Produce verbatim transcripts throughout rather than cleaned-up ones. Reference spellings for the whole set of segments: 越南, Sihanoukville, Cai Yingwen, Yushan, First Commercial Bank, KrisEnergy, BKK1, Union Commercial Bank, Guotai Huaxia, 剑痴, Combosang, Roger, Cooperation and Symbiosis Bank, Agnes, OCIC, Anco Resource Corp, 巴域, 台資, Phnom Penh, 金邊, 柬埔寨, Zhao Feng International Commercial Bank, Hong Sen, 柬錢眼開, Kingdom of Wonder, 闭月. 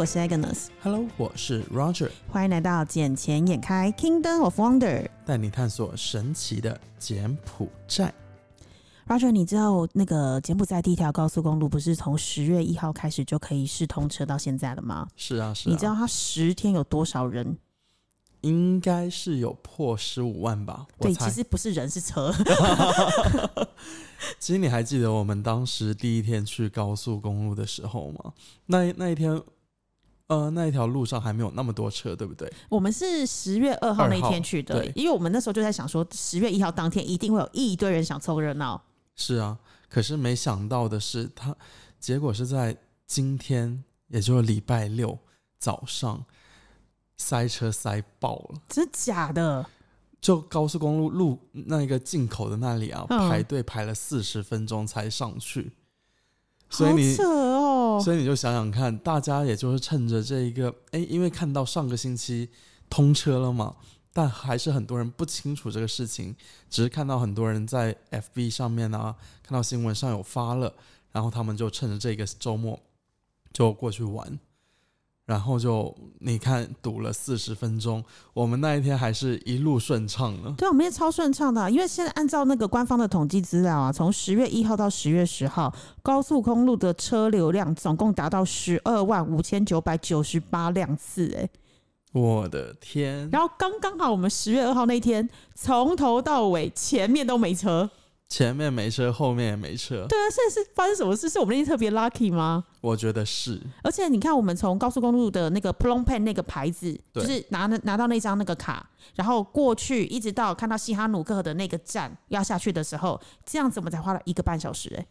我是 Agnes。 Hello， 我是 Roger。 欢迎来到捡钱眼开 Kingdom of Wonder， 带你探索神奇的柬埔寨。 Roger， 你知道那个柬埔寨第一条高速公路不是从十月一号开始就可以试通车到现在了吗？是啊是啊。你知道它十天有多少人？应该是有破十五万吧。对，其实不是人是车。其实你还记得我们当时第一天去高速公路的时候吗？ 那, 那一天呃，那一条路上还没有那么多车，对不对？我们是十月二号那一天去的，因为我们那时候就在想说十月一号当天一定会有一堆人想凑热闹。是啊，可是没想到的是他结果是在今天，也就是礼拜六早上塞车塞爆了。真的假的？就高速公路路那个进口的那里啊、嗯、排队排了四十分钟才上去。所以你好扯哦。所以你就想想看，大家也就是趁着这一个、欸、因为看到上个星期通车了嘛，但还是很多人不清楚这个事情，只是看到很多人在 F B 上面啊，看到新闻上有发了，然后他们就趁着这个周末就过去玩，然后就你看堵了四十分钟，我们那一天还是一路顺畅了。对，我们也超顺畅的、啊、因为现在按照那个官方的统计资料啊，从十月一号到十月十号高速公路的车流量总共达到十二万五千九百九十八辆次、欸、我的天。然后刚刚好我们十月二号那天从头到尾前面都没车，前面没车后面也没车。对啊，现在是发生什么事？是我们那天特别 lucky 吗？我觉得是。而且你看我们从高速公路的那个 Phnom Penh 那个牌子，就是 拿, 拿到那张那个卡，然后过去一直到看到西哈努克的那个站要下去的时候，这样子我们才花了一个半小时、欸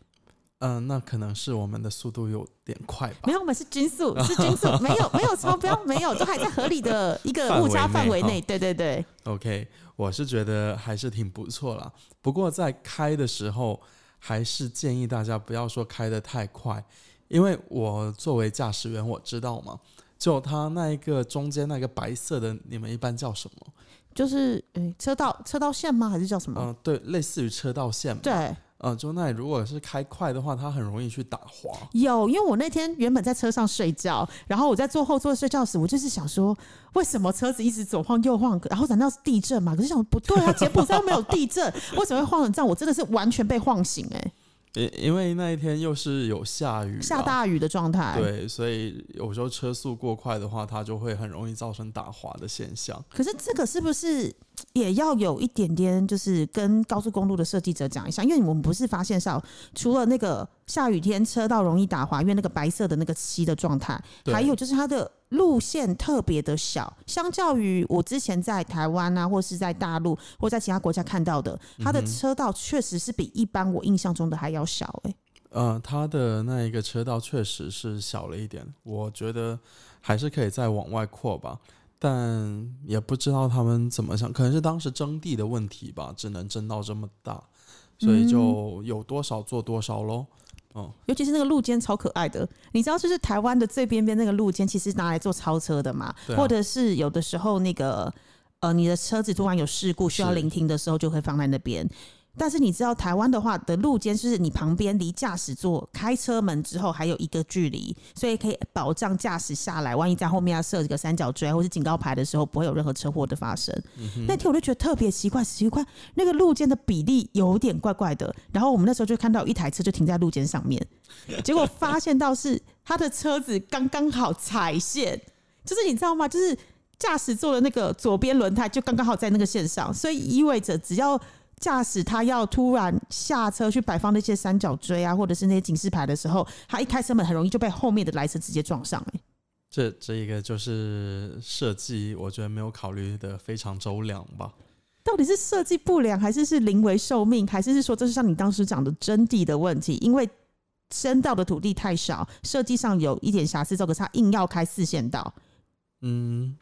呃、那可能是我们的速度有点快吧。没有，我们是均速，是均速，没有没有超标，没有，都还在合理的一个误差范围内。对对对 OK，我是觉得还是挺不错啦，不过在开的时候还是建议大家不要说开得太快，因为我作为驾驶员我知道嘛，就它那一个中间那个白色的，你们一般叫什么？就是、欸、车道车道线吗？还是叫什么、呃、对，类似于车道线嘛。对、呃、就那如果是开快的话，它很容易去打滑。有，因为我那天原本在车上睡觉，然后我在坐后座睡觉时，我就是想说为什么车子一直左晃右晃，然后难道是地震嘛？可是想不对啊，柬埔寨没有地震，为什么会晃成这样？我真的是完全被晃醒欸。因为那一天又是有下雨、啊、下大雨的状态。对，所以有时候车速过快的话，它就会很容易造成打滑的现象。可是这个是不是也要有一点点就是跟高速公路的设计者讲一下？因为我们不是发现到除了那个下雨天车道容易打滑，因为那个白色的那个漆的状态，还有就是它的路线特别的小，相较于我之前在台湾啊，或是在大陆或在其他国家看到的，它的车道确实是比一般我印象中的还要小、欸呃、它的那一个车道确实是小了一点，我觉得还是可以再往外扩吧，但也不知道他们怎么想，可能是当时征地的问题吧，只能征到这么大，所以就有多少做多少咯、嗯、尤其是那个路肩超可爱的，你知道就是台湾的最边边那个路肩其实拿来做超车的嘛、啊、或者是有的时候那个呃，你的车子突然有事故需要临停的时候就会放在那边。但是你知道台湾的话的路肩就是你旁边离驾驶座开车门之后还有一个距离，所以可以保障驾驶下来万一在后面要设一个三角锥或是警告牌的时候不会有任何车祸的发生、嗯、那天我就觉得特别奇怪奇怪那个路肩的比例有点怪怪的，然后我们那时候就看到一台车就停在路肩上面，结果发现到是他的车子刚刚好踩线，就是你知道吗，就是驾驶座的那个左边轮胎就刚刚好在那个线上，所以意味着只要驾驶他要突然下车去摆放那些三角锥啊，或者是那些警示牌的时候，他一开车门很容易就被后面的来车直接撞上、欸、这这一个就是设计，我觉得没有考虑的非常周良吧。到底是设计不良，还是是临危受命，还是是说这是像你当时讲的征地的问题？因为征到的土地太少，设计上有一点瑕疵，可是他硬要开四线道。嗯。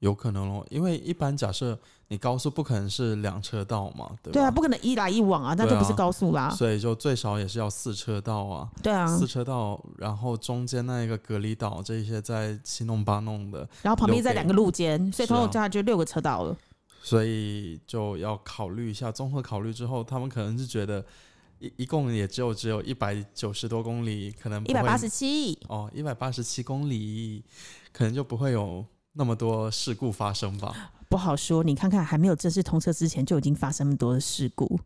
有可能咯，因为一般假设你高速不可能是两车道嘛， 对吧？对啊，不可能一来一往啊，那就不是高速啦、啊、所以就最少也是要四车道啊。对啊，四车道，然后中间那一个隔离岛这些在七弄八弄的，然后旁边在两个路肩，所以通常加就六个车道了、啊、所以就要考虑一下，综合考虑之后他们可能是觉得一, 一共也只有只有一百九十多公里，可能一百八十七哦，一百八十七公里，可能就不会有那么多事故发生吧。不好说，你看看还没有正式通车之前就已经发生那么多的事故。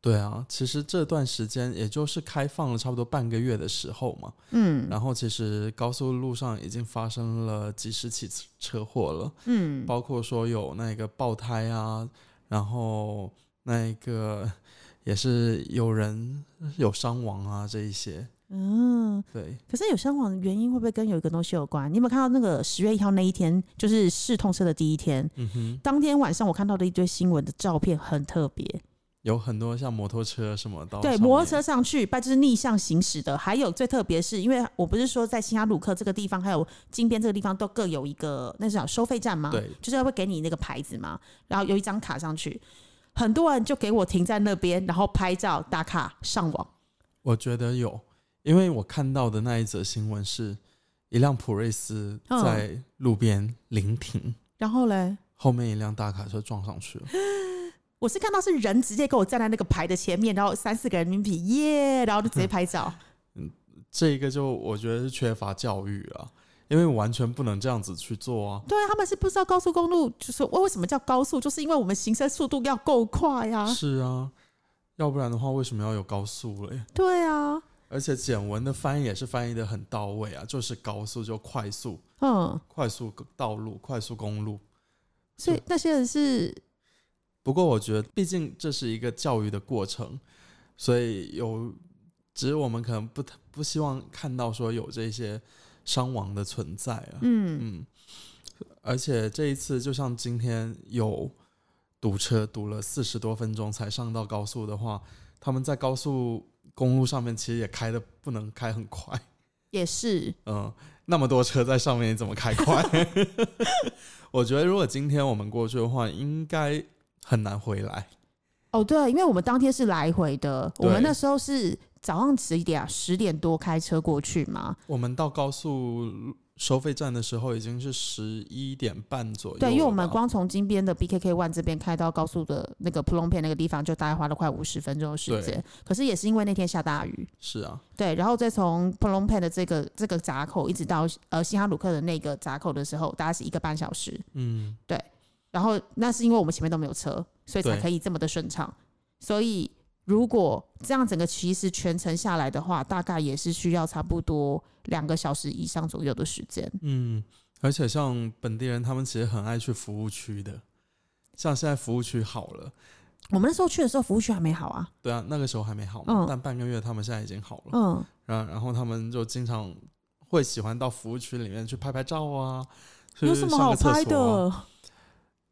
对啊，其实这段时间也就是开放了差不多半个月的时候嘛，嗯，然后其实高速路上已经发生了几十起车祸了，嗯，包括说有那个爆胎啊，然后那个也是有人有伤亡啊这一些。嗯，对。可是有伤亡原因会不会跟有一个东西有关？你有没有看到那个十月一号那一天，就是试通车的第一天，嗯哼，当天晚上我看到的一堆新闻的照片很特别，有很多像摩托车什么的，对，摩托车上去，不然就是逆向行驶的。还有最特别是，因为我不是说在新哈鲁克这个地方，还有金边这个地方都各有一个那叫收费站吗？对，就是会给你那个牌子嘛，然后有一张卡上去，很多人就给我停在那边，然后拍照打卡上网。我觉得有。因为我看到的那一则新闻是一辆普锐斯在路边临停、嗯、然后嘞，后面一辆大卡车撞上去了。我是看到是人直接给我站在那个牌的前面，然后三四个人民币耶，然后就直接拍照。嗯，这个就我觉得是缺乏教育啊，因为完全不能这样子去做啊。对啊，他们是不知道高速公路就是为什么叫高速，就是因为我们行车速度要够快啊。是啊，要不然的话为什么要有高速嘞？对啊，而且简文的翻译也是翻译的很到位啊，就是高速就快速，嗯，快速道路、快速公路。所以那些人是，不过我觉得毕竟这是一个教育的过程，所以有，只是我们可能 不, 不希望看到说有这些伤亡的存在啊。嗯嗯，而且这一次就像今天有堵车堵了四十多分钟才上到高速的话，他们在高速公路上面其实也开的不能开很快，也是，嗯，那么多车在上面你怎么开快？我觉得如果今天我们过去的话应该很难回来。哦对，因为我们当天是来回的，我们那时候是早上几点啊？十点多开车过去嘛，我们到高速收费站的时候已经是十一点半左右。对，因为我们光从金边的 B K K 一 这边开到高速的那个 Phnom Penh 那个地方，就大概花了快五十分钟的时间。可是也是因为那天下大雨。是啊。对，然后再从 Phnom Penh 的这个这个闸口一直到呃新哈鲁克的那个闸口的时候，大概是一个半小时。嗯，对。然后那是因为我们前面都没有车，所以才可以这么的顺畅。所以如果这样整个其实全程下来的话，大概也是需要差不多两个小时以上左右的时间。嗯，而且像本地人他们其实很爱去服务区的，像现在服务区好了，我们那时候去的时候服务区还没好啊。对啊，那个时候还没好嘛、嗯、但半个月他们现在已经好了。嗯，然 后, 然后他们就经常会喜欢到服务区里面去拍拍照啊，去上个厕所啊。有什么好拍的？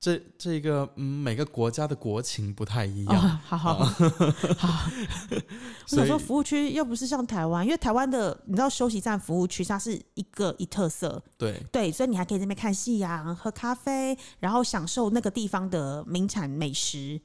这这个、嗯、每个国家的国情不太一样。哦、好好、啊、好，我想说服务区又不是像台湾，因为台湾的你知道休息站服务区它是一个一特色，对对，所以你还可以在那边看夕阳、喝咖啡，然后享受那个地方的名产美食。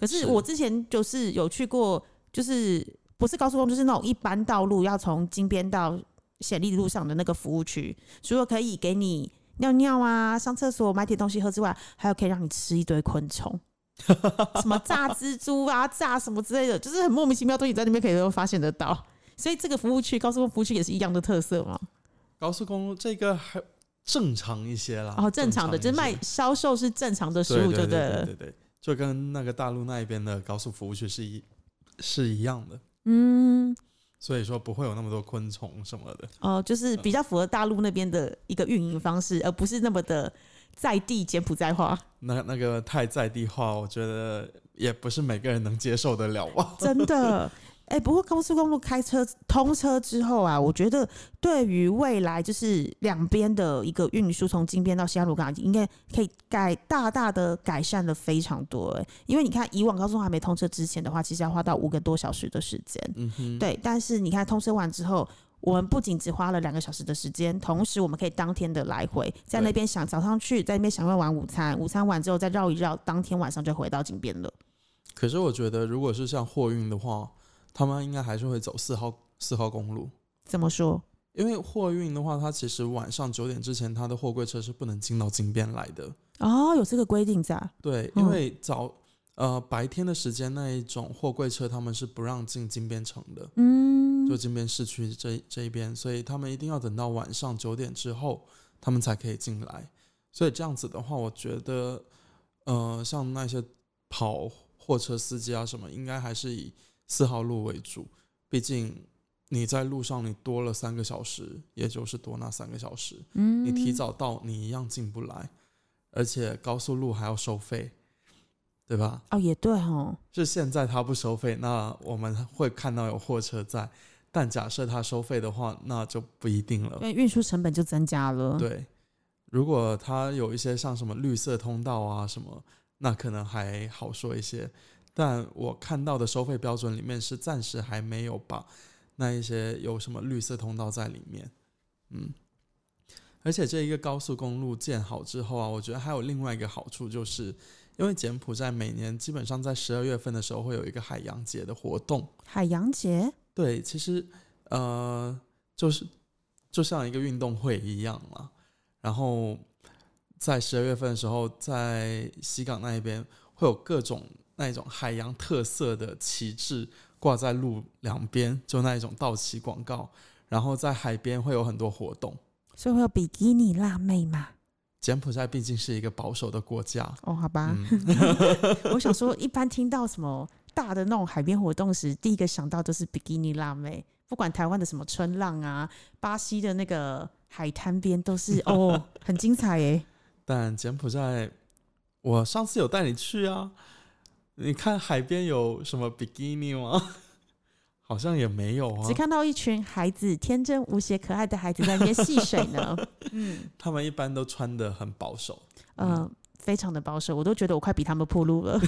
可是我之前就是有去过，就是不是高速公路，就是那种一般道路，要从金边到暹粒路上的那个服务区，除了可以给你尿尿啊、上厕所、买点东西喝之外，还有可以让你吃一堆昆虫，什么炸蜘蛛啊、炸什么之类的，就是很莫名其妙的东西在那边可以都发现得到。所以这个服务区，高速公路服务区也是一样的特色嘛。高速公路这个还正常一些啦，哦，正常的，就是卖销售是正常的食物，对对对对对，就跟那个大陆那一边的高速服务区是一是一样的。嗯。所以说不会有那么多昆虫什么的，哦，就是比较符合大陆那边的一个运营方式、嗯、而不是那么的在地柬埔寨化。那那个太在地化，我觉得也不是每个人能接受得了吧。真的，哎、欸，不过高速公路开车通车之后啊，我觉得对于未来就是两边的一个运输，从金边到西哈鲁港应该可以改大大的改善了非常多、欸。因为你看以往高速还没通车之前的话，其实要花到五个多小时的时间、嗯。对，但是你看通车完之后，我们不仅只花了两个小时的时间，同时我们可以当天的来回，在那边想早上去，在那边享用完午餐，午餐完之后再绕一绕，当天晚上就回到金边了。可是我觉得如果是像货运的话，他们应该还是会走四号四号公路。怎么说？因为货运的话，它其实晚上九点之前，它的货柜车是不能进到金边来的。哦，有这个规定在。对，因为早、嗯、呃，白天的时间那一种货柜车他们是不让进金边城的，嗯，就金边市区 这, 这一边，所以他们一定要等到晚上九点之后他们才可以进来。所以这样子的话我觉得呃，像那些跑货车司机啊什么应该还是以四号路为主，毕竟你在路上你多了三个小时也就是多那三个小时、嗯、你提早到你一样进不来，而且高速路还要收费对吧？哦，也对哦，是现在它不收费，那我们会看到有货车在，但假设它收费的话，那就不一定了，因为运输成本就增加了。对，如果它有一些像什么绿色通道啊什么，那可能还好说一些。但我看到的收费标准里面是暂时还没有把那一些有什么绿色通道在里面，嗯。而且这一个高速公路建好之后啊，我觉得还有另外一个好处就是。因为柬埔寨每年基本上在十二月份的时候会有一个海洋节的活动。海洋节？对，其实呃，就是就像一个运动会一样嘛。然后在十二月份的时候，在西港那一边会有各种那一种海洋特色的旗帜挂在路两边，就那一种道旗广告。然后在海边会有很多活动，所以会有比基尼辣妹嘛。柬埔寨毕竟是一个保守的国家哦，好吧、嗯、我想说一般听到什么大的那种海边活动时第一个想到就是比基尼辣妹，不管台湾的什么春浪啊，巴西的那个海滩边都是哦很精彩耶。但柬埔寨我上次有带你去啊，你看海边有什么比基尼吗？好像也没有啊，只看到一群孩子，天真无邪可爱的孩子在那边戏水呢嗯，他们一般都穿得很保守、呃嗯、非常的保守，我都觉得我快比他们暴露了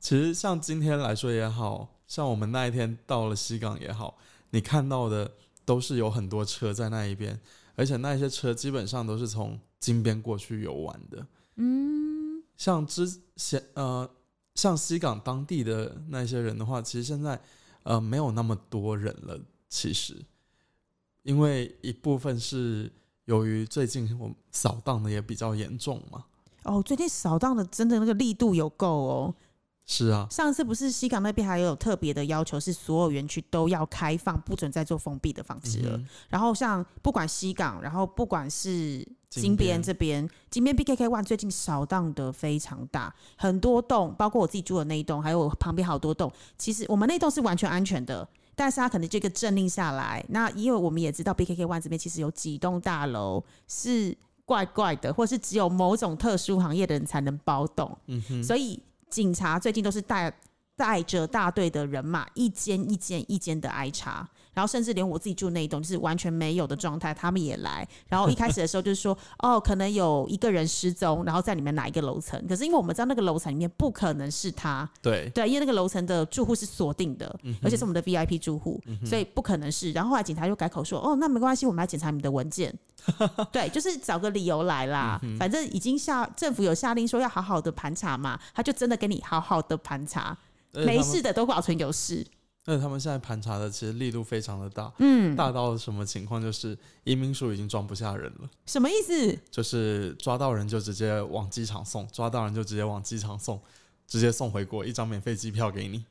其实像今天来说也好，像我们那一天到了西港也好，你看到的都是有很多车在那一边，而且那些车基本上都是从金边过去游玩的。嗯，像之前呃像西港当地的那些人的话，其实现在、呃、没有那么多人了。其实因为一部分是由于最近我扫荡的也比较严重嘛。哦，最近扫荡的真的那个力度有够哦。是啊，上次不是西港那边还有特别的要求，是所有园区都要开放，不准再做封闭的方式了、嗯、然后像不管西港，然后不管是金边这边，金边 B K K 一 最近扫荡的非常大，很多栋，包括我自己住的那一栋，还有旁边好多栋。其实我们那栋是完全安全的，但是它可能这个政令下来，那因为我们也知道 B K K 一 这边其实有几栋大楼是怪怪的，或是只有某种特殊行业的人才能包栋、嗯、所以警察最近都是带带着大队的人马一间一间一间的挨查，然后甚至连我自己住那一栋就是完全没有的状态他们也来，然后一开始的时候就是说哦，可能有一个人失踪，然后在里面哪一个楼层，可是因为我们知道那个楼层里面不可能是他，对对，因为那个楼层的住户是锁定的、嗯、而且是我们的 V I P 住户、嗯、所以不可能是，然后后来警察就改口说哦，那没关系，我们来检查你们的文件对，就是找个理由来啦、嗯、反正已经下政府有下令说要好好的盘查嘛，他就真的给你好好的盘查，没事的都保存有事。而且他们现在盘查的其实力度非常的大，嗯，大到什么情况，就是移民署已经装不下人了。什么意思？就是抓到人就直接往机场送，抓到人就直接往机场送，直接送回国，一张免费机票给你。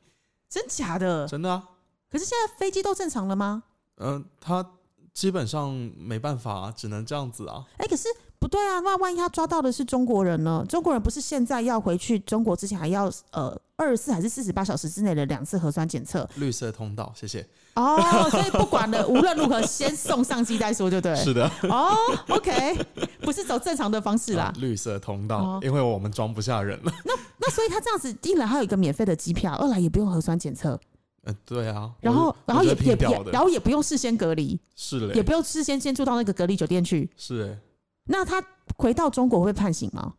真假的？真的啊。可是现在飞机都正常了吗？嗯、呃，他基本上没办法、啊，只能这样子啊。哎、欸，可是不对啊，那万一他抓到的是中国人呢？中国人不是现在要回去中国之前还要呃。二十四还是四十八小时之内的两次核酸检测，绿色通道，谢谢。哦，所以不管了，无论如何先送上机再说，就对。是的。哦 ，OK， 不是走正常的方式啦。啊、绿色通道，哦、因为我们装不下人了。那那所以他这样子，一来还有一个免费的机票，二来也不用核酸检测。嗯，对啊。然后，然后也也然后也不用事先隔离，是嘞，也不用事先先住到那个隔离酒店去，是哎。那他回到中国会被判刑吗？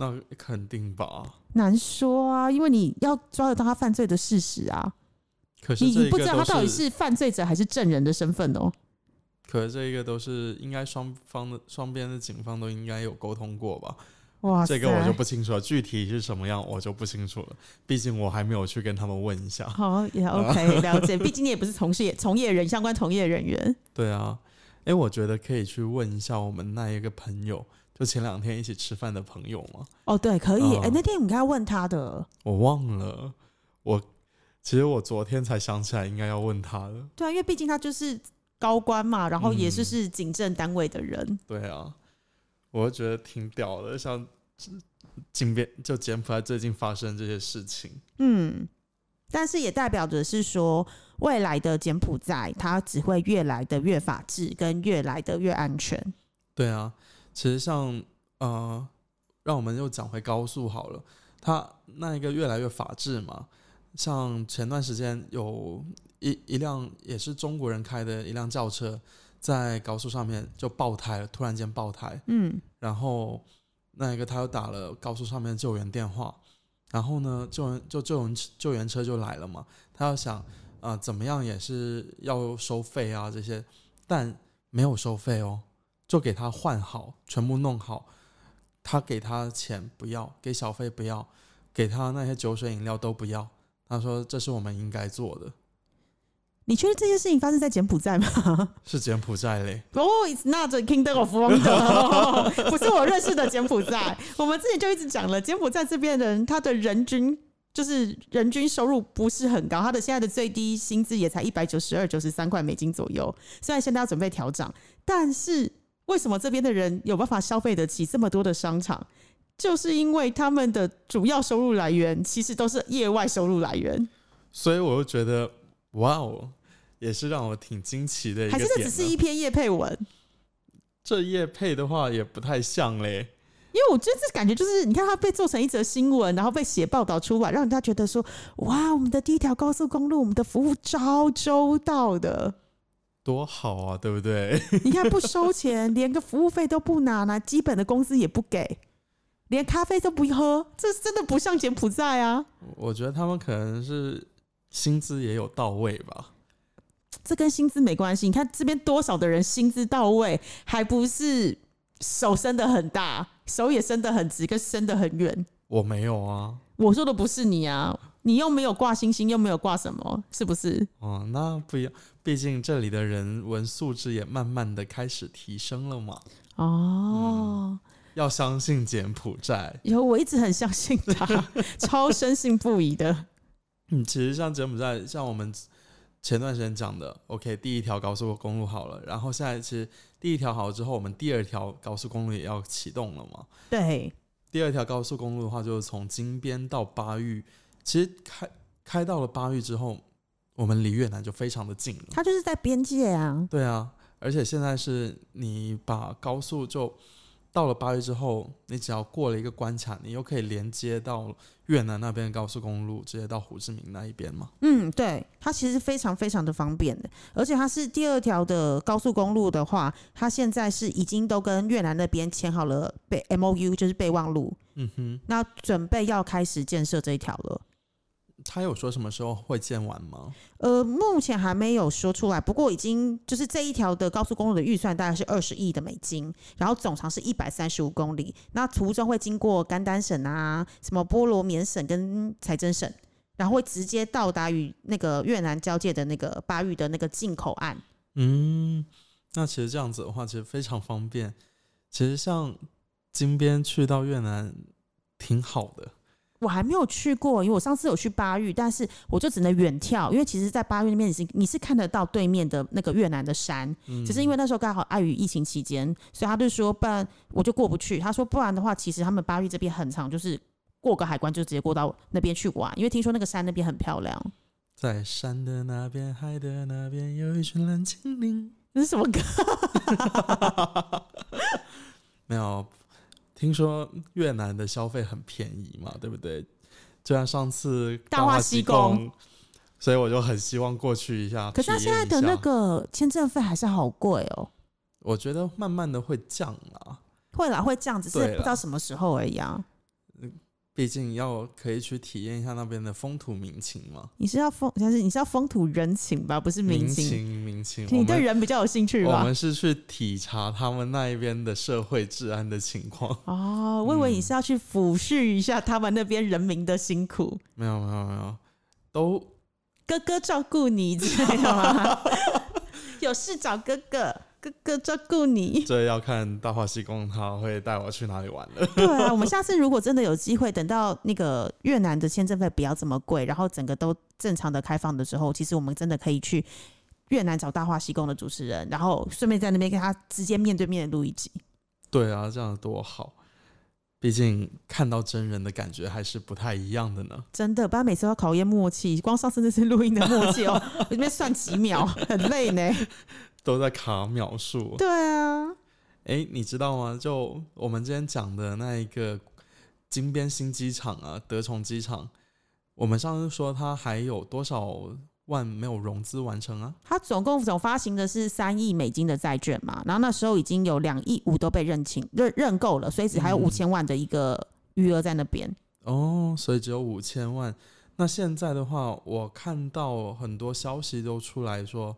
那肯定吧，难说啊，因为你要抓得到他犯罪的事实啊。可是这一个都是你不知道他到底是犯罪者还是证人的身份哦。可是这一个都是应该双方的双边的警方都应该有沟通过吧？哇塞，这个我就不清楚了，具体是什么样我就不清楚了，毕竟我还没有去跟他们问一下。哦，也 OK， 了解。毕竟你也不是从事从业人相关从业人员。对啊，哎，我觉得可以去问一下我们那一个朋友。就前两天一起吃饭的朋友嘛。哦，对，可以。哎、嗯，那天你应该问他的，我忘了。我其实我昨天才想起来应该要问他的。对啊，因为毕竟他就是高官嘛，然后也是是警政单位的人。嗯、对啊，我觉得挺屌的，像就柬埔寨最近发生这些事情。嗯，但是也代表着是说，未来的柬埔寨它只会越来的越法治，跟越来的越安全。对啊，其实像呃，让我们又讲回高速好了，它那一个越来越法治嘛。像前段时间有 一, 一辆也是中国人开的一辆轿车，在高速上面就爆胎了，突然间爆胎。嗯，然后那一个他又打了高速上面救援电话，然后呢，救援就救援救援车就来了嘛，他要想。呃、怎么样也是要收费啊这些，但没有收费哦，就给他换好，全部弄好，他给他钱不要，给小费不要，给他那些酒水饮料都不要，他说这是我们应该做的。你觉得这件事情发生在柬埔寨吗？是柬埔寨嘞。Oh, it's not the Kingdom of Wonder 不是我认识的柬埔寨。我们之前就一直讲了，柬埔寨这边的人他的人均就是人均收入不是很高，他的现在的最低薪资也才一百九十二、九十三块美金左右。虽然现在要准备调涨，但是为什么这边的人有办法消费得起这么多的商场？就是因为他们的主要收入来源其实都是业外收入来源。所以我就觉得，哇哦，也是让我挺惊奇的一个点。还是这只是一篇业配文？这业配的话也不太像嘞。因为我觉得这感觉就是你看它被做成一则新闻，然后被写报道出来，让人家觉得说哇，我们的第一条高速公路，我们的服务超周到的，多好啊，对不对？你看不收钱，连个服务费都不拿，拿基本的工资也不给，连咖啡都不喝，这真的不像柬埔寨啊。我觉得他们可能是薪资也有到位吧，这跟薪资没关系。你看这边多少的人薪资到位，还不是手伸得很大，手也伸得很直，跟伸得很远。我没有啊，我说的不是你啊，你又没有挂星星，又没有挂什么，是不是？哦，那不一样，毕竟这里的人文素质也慢慢的开始提升了嘛。哦，嗯、要相信柬埔寨，有我一直很相信他，超深信不疑的。嗯，其实像柬埔寨，像我们前段时间讲的 OK 第一条高速公路好了，然后现在其实第一条好了之后，我们第二条高速公路也要启动了嘛。对，第二条高速公路的话就是从金边到巴育，其实 开, 开到了巴育之后，我们离越南就非常的近了，它就是在边界啊。对啊，而且现在是你把高速就到了巴育之后，你只要过了一个关卡，你又可以连接到越南那边的高速公路，直接到胡志明那一边嘛。嗯，对，它其实非常非常的方便的，而且它是第二条的高速公路的话，它现在是已经都跟越南那边签好了 M O U， 就是备忘录。嗯哼，那准备要开始建设这一条了。他有说什么时候会建完吗？呃，目前还没有说出来，不过已经就是这一条的高速公路的预算大概是二十亿的美金，然后总长是一百三十五公里。那途中会经过甘丹省啊、什么波罗缅省跟财政省，然后会直接到达与那个越南交界的那个巴育的那个进口岸。嗯，那其实这样子的话，其实非常方便。其实像金边去到越南挺好的。我还没有去过，因为我上次有去巴育，但是我就只能远眺，因为其实在巴育那边你是你是看得到对面的那个越南的山，嗯、只是因为那时候刚好碍于疫情期间，所以他就说不然我就过不去，他说不然的话其实他们巴育这边很长，就是过个海关就直接过到那边去玩，因为听说那个山那边很漂亮。在山的那边海的那边有一群蓝精灵，这是什么歌？没有，听说越南的消费很便宜嘛，对不对？就像上次大话西贡，所以我就很希望过去一下。可是他现在的那个签证费还是好贵哦。我觉得慢慢的会降啦，会啦，会降，只是不知道什么时候而已啊。毕竟要可以去体验一下那边的风土民情嘛。你是要风，你是要风土人情吧？不是民情，民情，民情。你对人比较有兴趣吧？我们是去体察他们那一边的社会治安的情况。哦，我以为你是要去俯视一下他们那边人民的辛苦。嗯、没有没有没有，都哥哥照顾你，知道吗？有事找哥哥。哥哥照顾你，这要看大话西公他会带我去哪里玩了。对啊，我们下次如果真的有机会，等到那个越南的签证费不要这么贵，然后整个都正常的开放的时候，其实我们真的可以去越南找大话西公的主持人，然后顺便在那边跟他直接面对面的录一集。对啊，这样多好，毕竟看到真人的感觉还是不太一样的呢。真的，不然每次要考验默契，光上次那次录音的默契哦，我这边算几秒，很累呢。都在卡秒数。对啊，哎，你知道吗？就我们今天讲的那一个金边新机场啊，德崇机场，我们上次说它还有多少万没有融资完成啊？它总共总发行的是三亿美金的债券嘛，然后那时候已经有两亿五都被认清认认购了，所以只还有五千万的一个余额在那边。嗯、哦，所以只有五千万。那现在的话，我看到很多消息都出来说，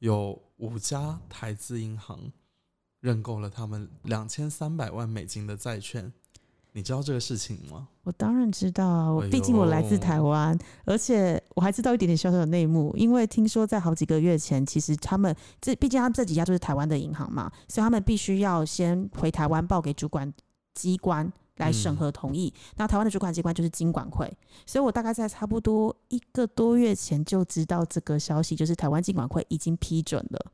有五家台资银行认购了他们两千三百万美金的债券，你知道这个事情吗？我当然知道，毕竟我来自台湾、哎，而且我还知道一点点小小的内幕，因为听说在好几个月前，其实他们这毕竟他们这几家就是台湾的银行嘛，所以他们必须要先回台湾报给主管机关来审核同意、嗯、那台湾的主管机关就是金管会，所以我大概在差不多一个多月前就知道这个消息，就是台湾金管会已经批准了。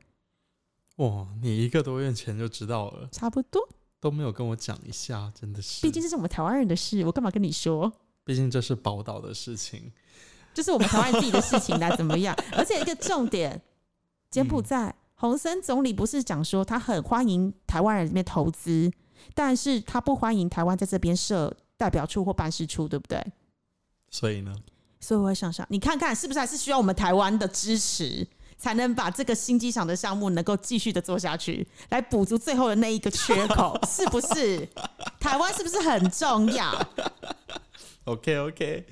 哇，你一个多月前就知道了？差不多。都没有跟我讲一下，真的是，毕竟这是我们台湾人的事，我干嘛跟你说？毕竟这是宝岛的事情，就是我们台湾自己的事情啦怎么样？而且一个重点，柬埔寨、嗯、洪森总理不是讲说他很欢迎台湾人这边投资，但是他不欢迎台湾在这边设代表处或办事处，对不对？所以呢，所以我想想，你看看是不是还是需要我们台湾的支持，才能把这个新机场的项目能够继续的做下去，来补足最后的那一个缺口，是不是？台湾是不是很重要？ OK OK，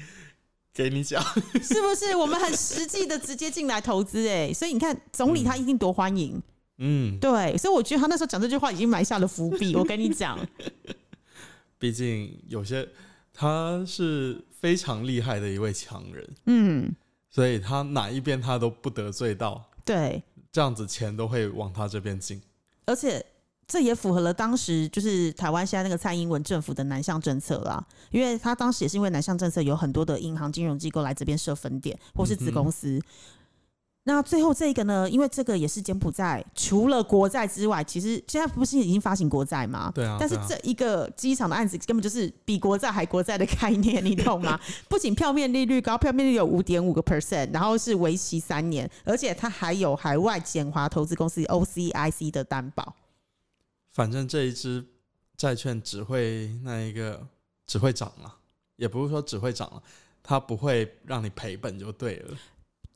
给你讲，是不是？我们很实际的直接进来投资，哎、欸，所以你看总理他一定多欢迎。嗯嗯，对，所以我觉得他那时候讲这句话已经埋下了伏笔。我跟你讲，毕竟有些他是非常厉害的一位强人，嗯，所以他哪一边他都不得罪到，对，这样子钱都会往他这边进，而且这也符合了当时就是台湾现在那个蔡英文政府的南向政策啦，因为他当时也是因为南向政策有很多的银行金融机构来这边设分店或是子公司。嗯，那最后这个呢，因为这个也是柬埔寨除了国债之外，其实现在不是已经发行国债吗？对啊。但是这一个机场的案子根本就是比国债还国债的概念，你懂吗？不仅票面利率高，票面利率有 百分之五点五， 然后是为期三年，而且它还有海外简华投资公司 O C I C 的担保。反正这一支债券只会那一个只会涨了、啊，也不是说只会涨了、啊，它不会让你赔本就对了。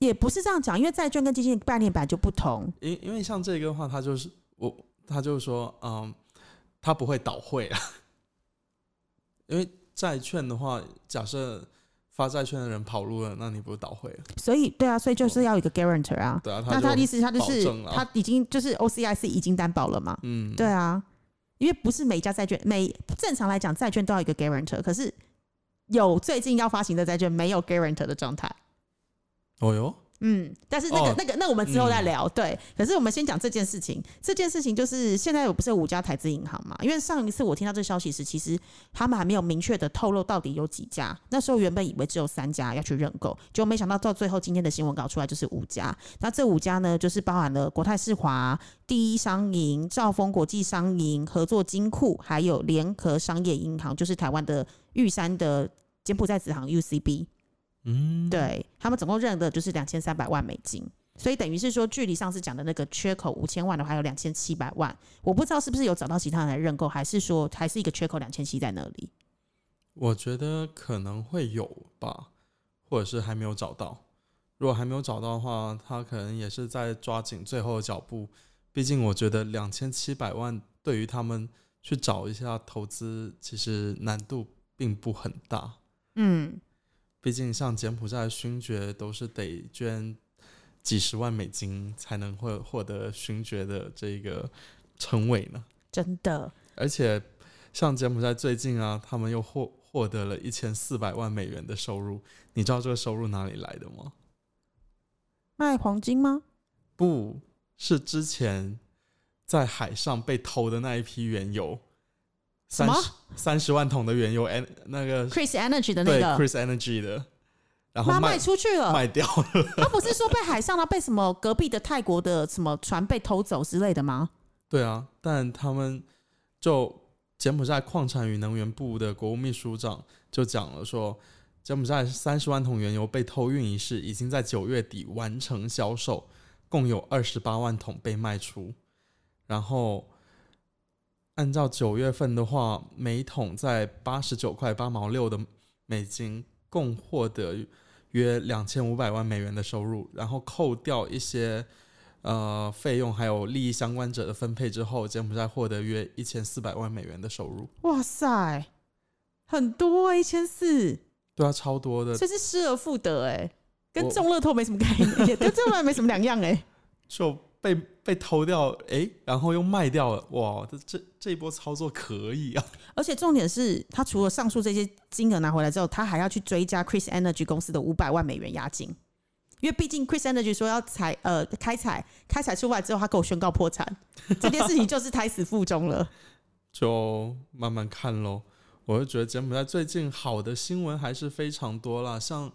也不是这样讲，因为债券跟基金概念本来就不同。因因为像这个的话，他就是我，他就是说，嗯，他不会倒汇啊。因为债券的话，假设发债券的人跑路了，那你不是倒汇了？所以对啊，所以就是要有一个 guarantor 啊。对啊，那他的意思他就是他已经就是 O C I C 已经担保了嘛。嗯，对啊，因为不是每一家债券，每正常来讲债券都要有一个 guarantor， 可是有最近要发行的债券没有 guarantor 的状态。哦哟，嗯，但是那个、哦、那个那我们之后再聊、嗯、对，可是我们先讲这件事情。这件事情就是现在我不是有五家台资银行嘛？因为上一次我听到这消息时，其实他们还没有明确的透露到底有几家。那时候原本以为只有三家要去认购，就没想到到最后今天的新闻稿出来就是五家。那这五家呢，就是包含了国泰世华、第一商银、兆丰国际商银、合作金库，还有联合商业银行，就是台湾的玉山的柬埔寨子行 U C B。嗯，对，他们总共认的就是两千三百万美金，所以等于是说，距离上次讲的那个缺口五千万的话，有两千七百万。我不知道是不是有找到其他人来认购，还是说还是一个缺口两千七在那里？我觉得可能会有吧，或者是还没有找到。如果还没有找到的话，他可能也是在抓紧最后的脚步。毕竟我觉得两千七百万对于他们去找一下投资，其实难度并不很大。嗯。毕竟像柬埔寨勋爵都是得捐几十万美金才能会获得勋爵的这个称谓呢，真的。而且像柬埔寨最近啊，他们又获获得了一千四百万美元的收入，你知道这个收入哪里来的吗？卖黄金吗？不是，之前在海上被偷的那一批原油，什么三十万桶的原油，那个 KrisEnergy 的那个，对 KrisEnergy 的，然后 卖, 卖出去了，卖掉了。他不是说被海上，他被什么隔壁的泰国的什么船被偷走之类的吗？对啊，但他们就柬埔寨矿产与能源部的国务秘书长就讲了说，柬埔寨三十万桶原油被偷运一事已经在九月底完成销售，共有二十八万桶被卖出。然后按照九月份的话，每桶在八十九块八毛六的美金，共获得约两千五百万美元的收入。然后扣掉一些呃费用还有利益相关者的分配之后，柬埔寨获得约一千四百万美元的收入。哇塞，很多啊，一千四。对啊，超多的，这是失而复得哎、欸，跟中乐透没什么概念，也跟中乐透没什么两样哎、欸，就被。被偷掉、欸、然后又卖掉了，哇， 这, 这一波操作可以啊！而且重点是他除了上述这些金额拿回来之后，他还要去追加 KrisEnergy 公司的五百万美元押金，因为毕竟 KrisEnergy 说要采、呃、开采，开采出来之后他给我宣告破产，这件事情就是胎死腹中了。就慢慢看咯，我就觉得柬埔寨最近好的新闻还是非常多啦，像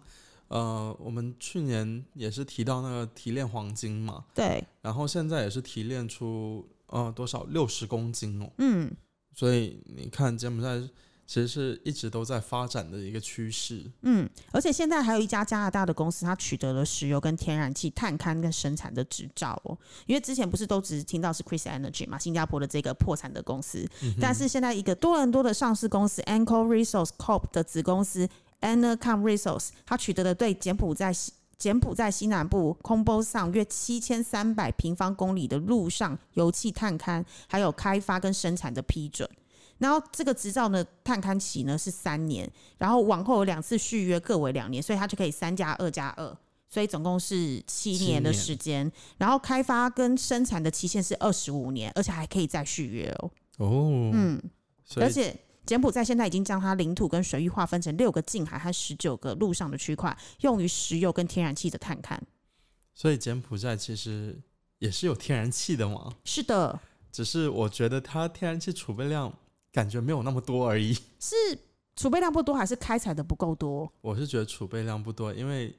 呃，我们去年也是提到那个提炼黄金嘛，对，然后现在也是提炼出呃多少六十公斤哦，嗯，所以你看柬埔寨其实是一直都在发展的一个趋势，嗯，而且现在还有一家加拿大的公司，它取得了石油跟天然气探勘跟生产的执照哦，因为之前不是都只听到是 KrisEnergy 嘛，新加坡的这个破产的公司，嗯、但是现在一个多伦多的上市公司 Anco Resource Corp 的子公司。Anco Resource 它取得了对柬埔寨柬埔寨西南部 Combosang 约七千三百平方公里的陆上油气探勘，还有开发跟生产的批准。然后这个执照呢，探勘期呢是三年，然后往后有两次续约，各为两年，所以它就可以三加二加二，所以总共是七年的时间。然后开发跟生产的期限是二十五年，而且还可以再续约哦。哦，嗯，而且。柬埔寨现在已经将它领土跟水域划分成六个近海和十九个陆上的区块，用于石油跟天然气的探勘。所以柬埔寨其实也是有天然气的嘛？是的，只是我觉得它天然气储备量感觉没有那么多而已。是储备量不多，还是开采的不够多？我是觉得储备量不多，因为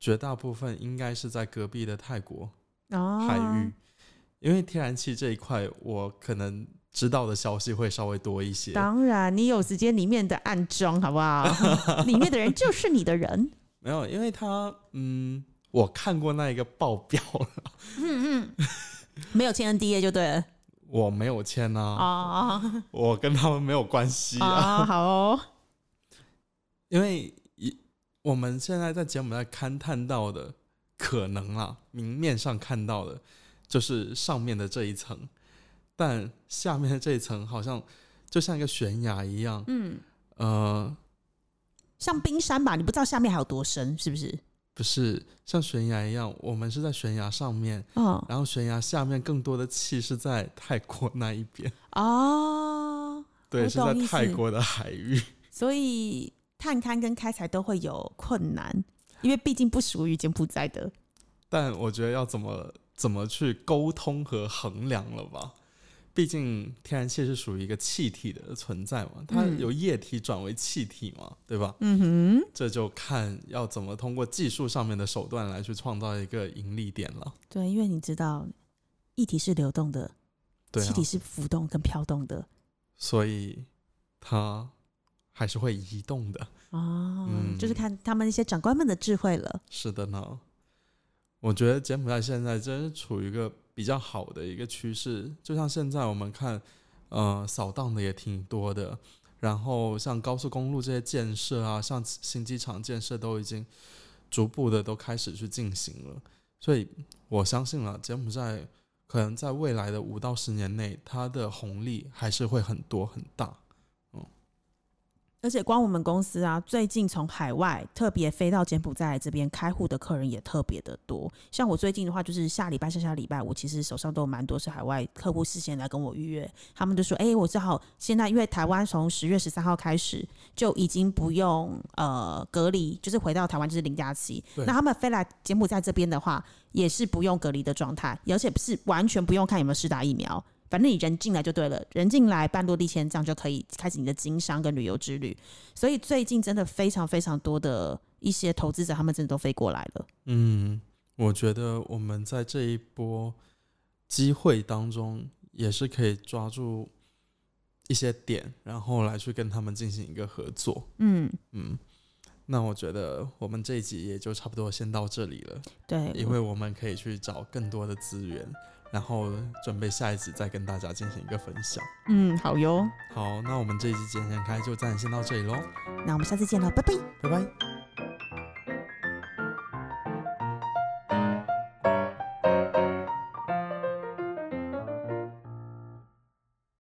绝大部分应该是在隔壁的泰国海域，啊、因为天然气这一块我可能。知道的消息会稍微多一些，当然你有时间里面的暗中好不好里面的人就是你的人没有，因为他嗯，我看过那一个报表了嗯嗯，没有签 N D A 就对了，我没有签啊、哦、我跟他们没有关系啊、哦、好哦，因为我们现在在节目在勘探到的可能啦，明面上看到的就是上面的这一层，但下面的这一层好像就像一个悬崖一样，嗯，呃，像冰山吧，你不知道下面还有多深，是不是？不是，像悬崖一样，我们是在悬崖上面，哦、然后悬崖下面更多的气是在泰国那一边哦，对，是在泰国的海域，所以探勘跟开采都会有困难，因为毕竟不属于柬埔寨的。但我觉得要怎么怎么去沟通和衡量了吧？毕竟天然气是属于一个气体的存在嘛，它由液体转为气体嘛，嗯、对吧？嗯哼，这就看要怎么通过技术上面的手段来去创造一个盈利点了。对，因为你知道，液体是流动的，对啊、气体是浮动跟飘动的，所以它还是会移动的。哦、嗯，就是看他们一些长官们的智慧了。是的呢，我觉得柬埔寨现在真是处于一个。比较好的一个趋势，就像现在我们看呃，扫荡的也挺多的，然后像高速公路这些建设啊，像新机场建设都已经逐步的都开始去进行了，所以我相信了柬埔寨可能在未来的五到十年内它的红利还是会很多很大，嗯、而且光我们公司啊，最近从海外特别飞到柬埔寨这边开户的客人也特别的多，像我最近的话就是下礼拜下下礼拜我其实手上都有蛮多是海外客户事先来跟我预约，他们就说哎、欸，我正好现在因为台湾从十月十三号开始就已经不用呃隔离，就是回到台湾就是零假期，那他们飞来柬埔寨这边的话也是不用隔离的状态，而且是完全不用看有没有施打疫苗，反正你人进来就对了，人进来办落地签，这样就可以开始你的经商跟旅游之旅。所以最近真的非常非常多的一些投资者，他们真的都飞过来了。嗯，我觉得我们在这一波机会当中，也是可以抓住一些点，然后来去跟他们进行一个合作。嗯嗯。那我觉得我们这一集也就差不多先到这里了，对，因为我们可以去找更多的资源，然后准备下一集再跟大家进行一个分享。嗯，好哟。好，那我们这一集今天开就暂时先到这里咯，那我们下次见咯，拜拜拜拜。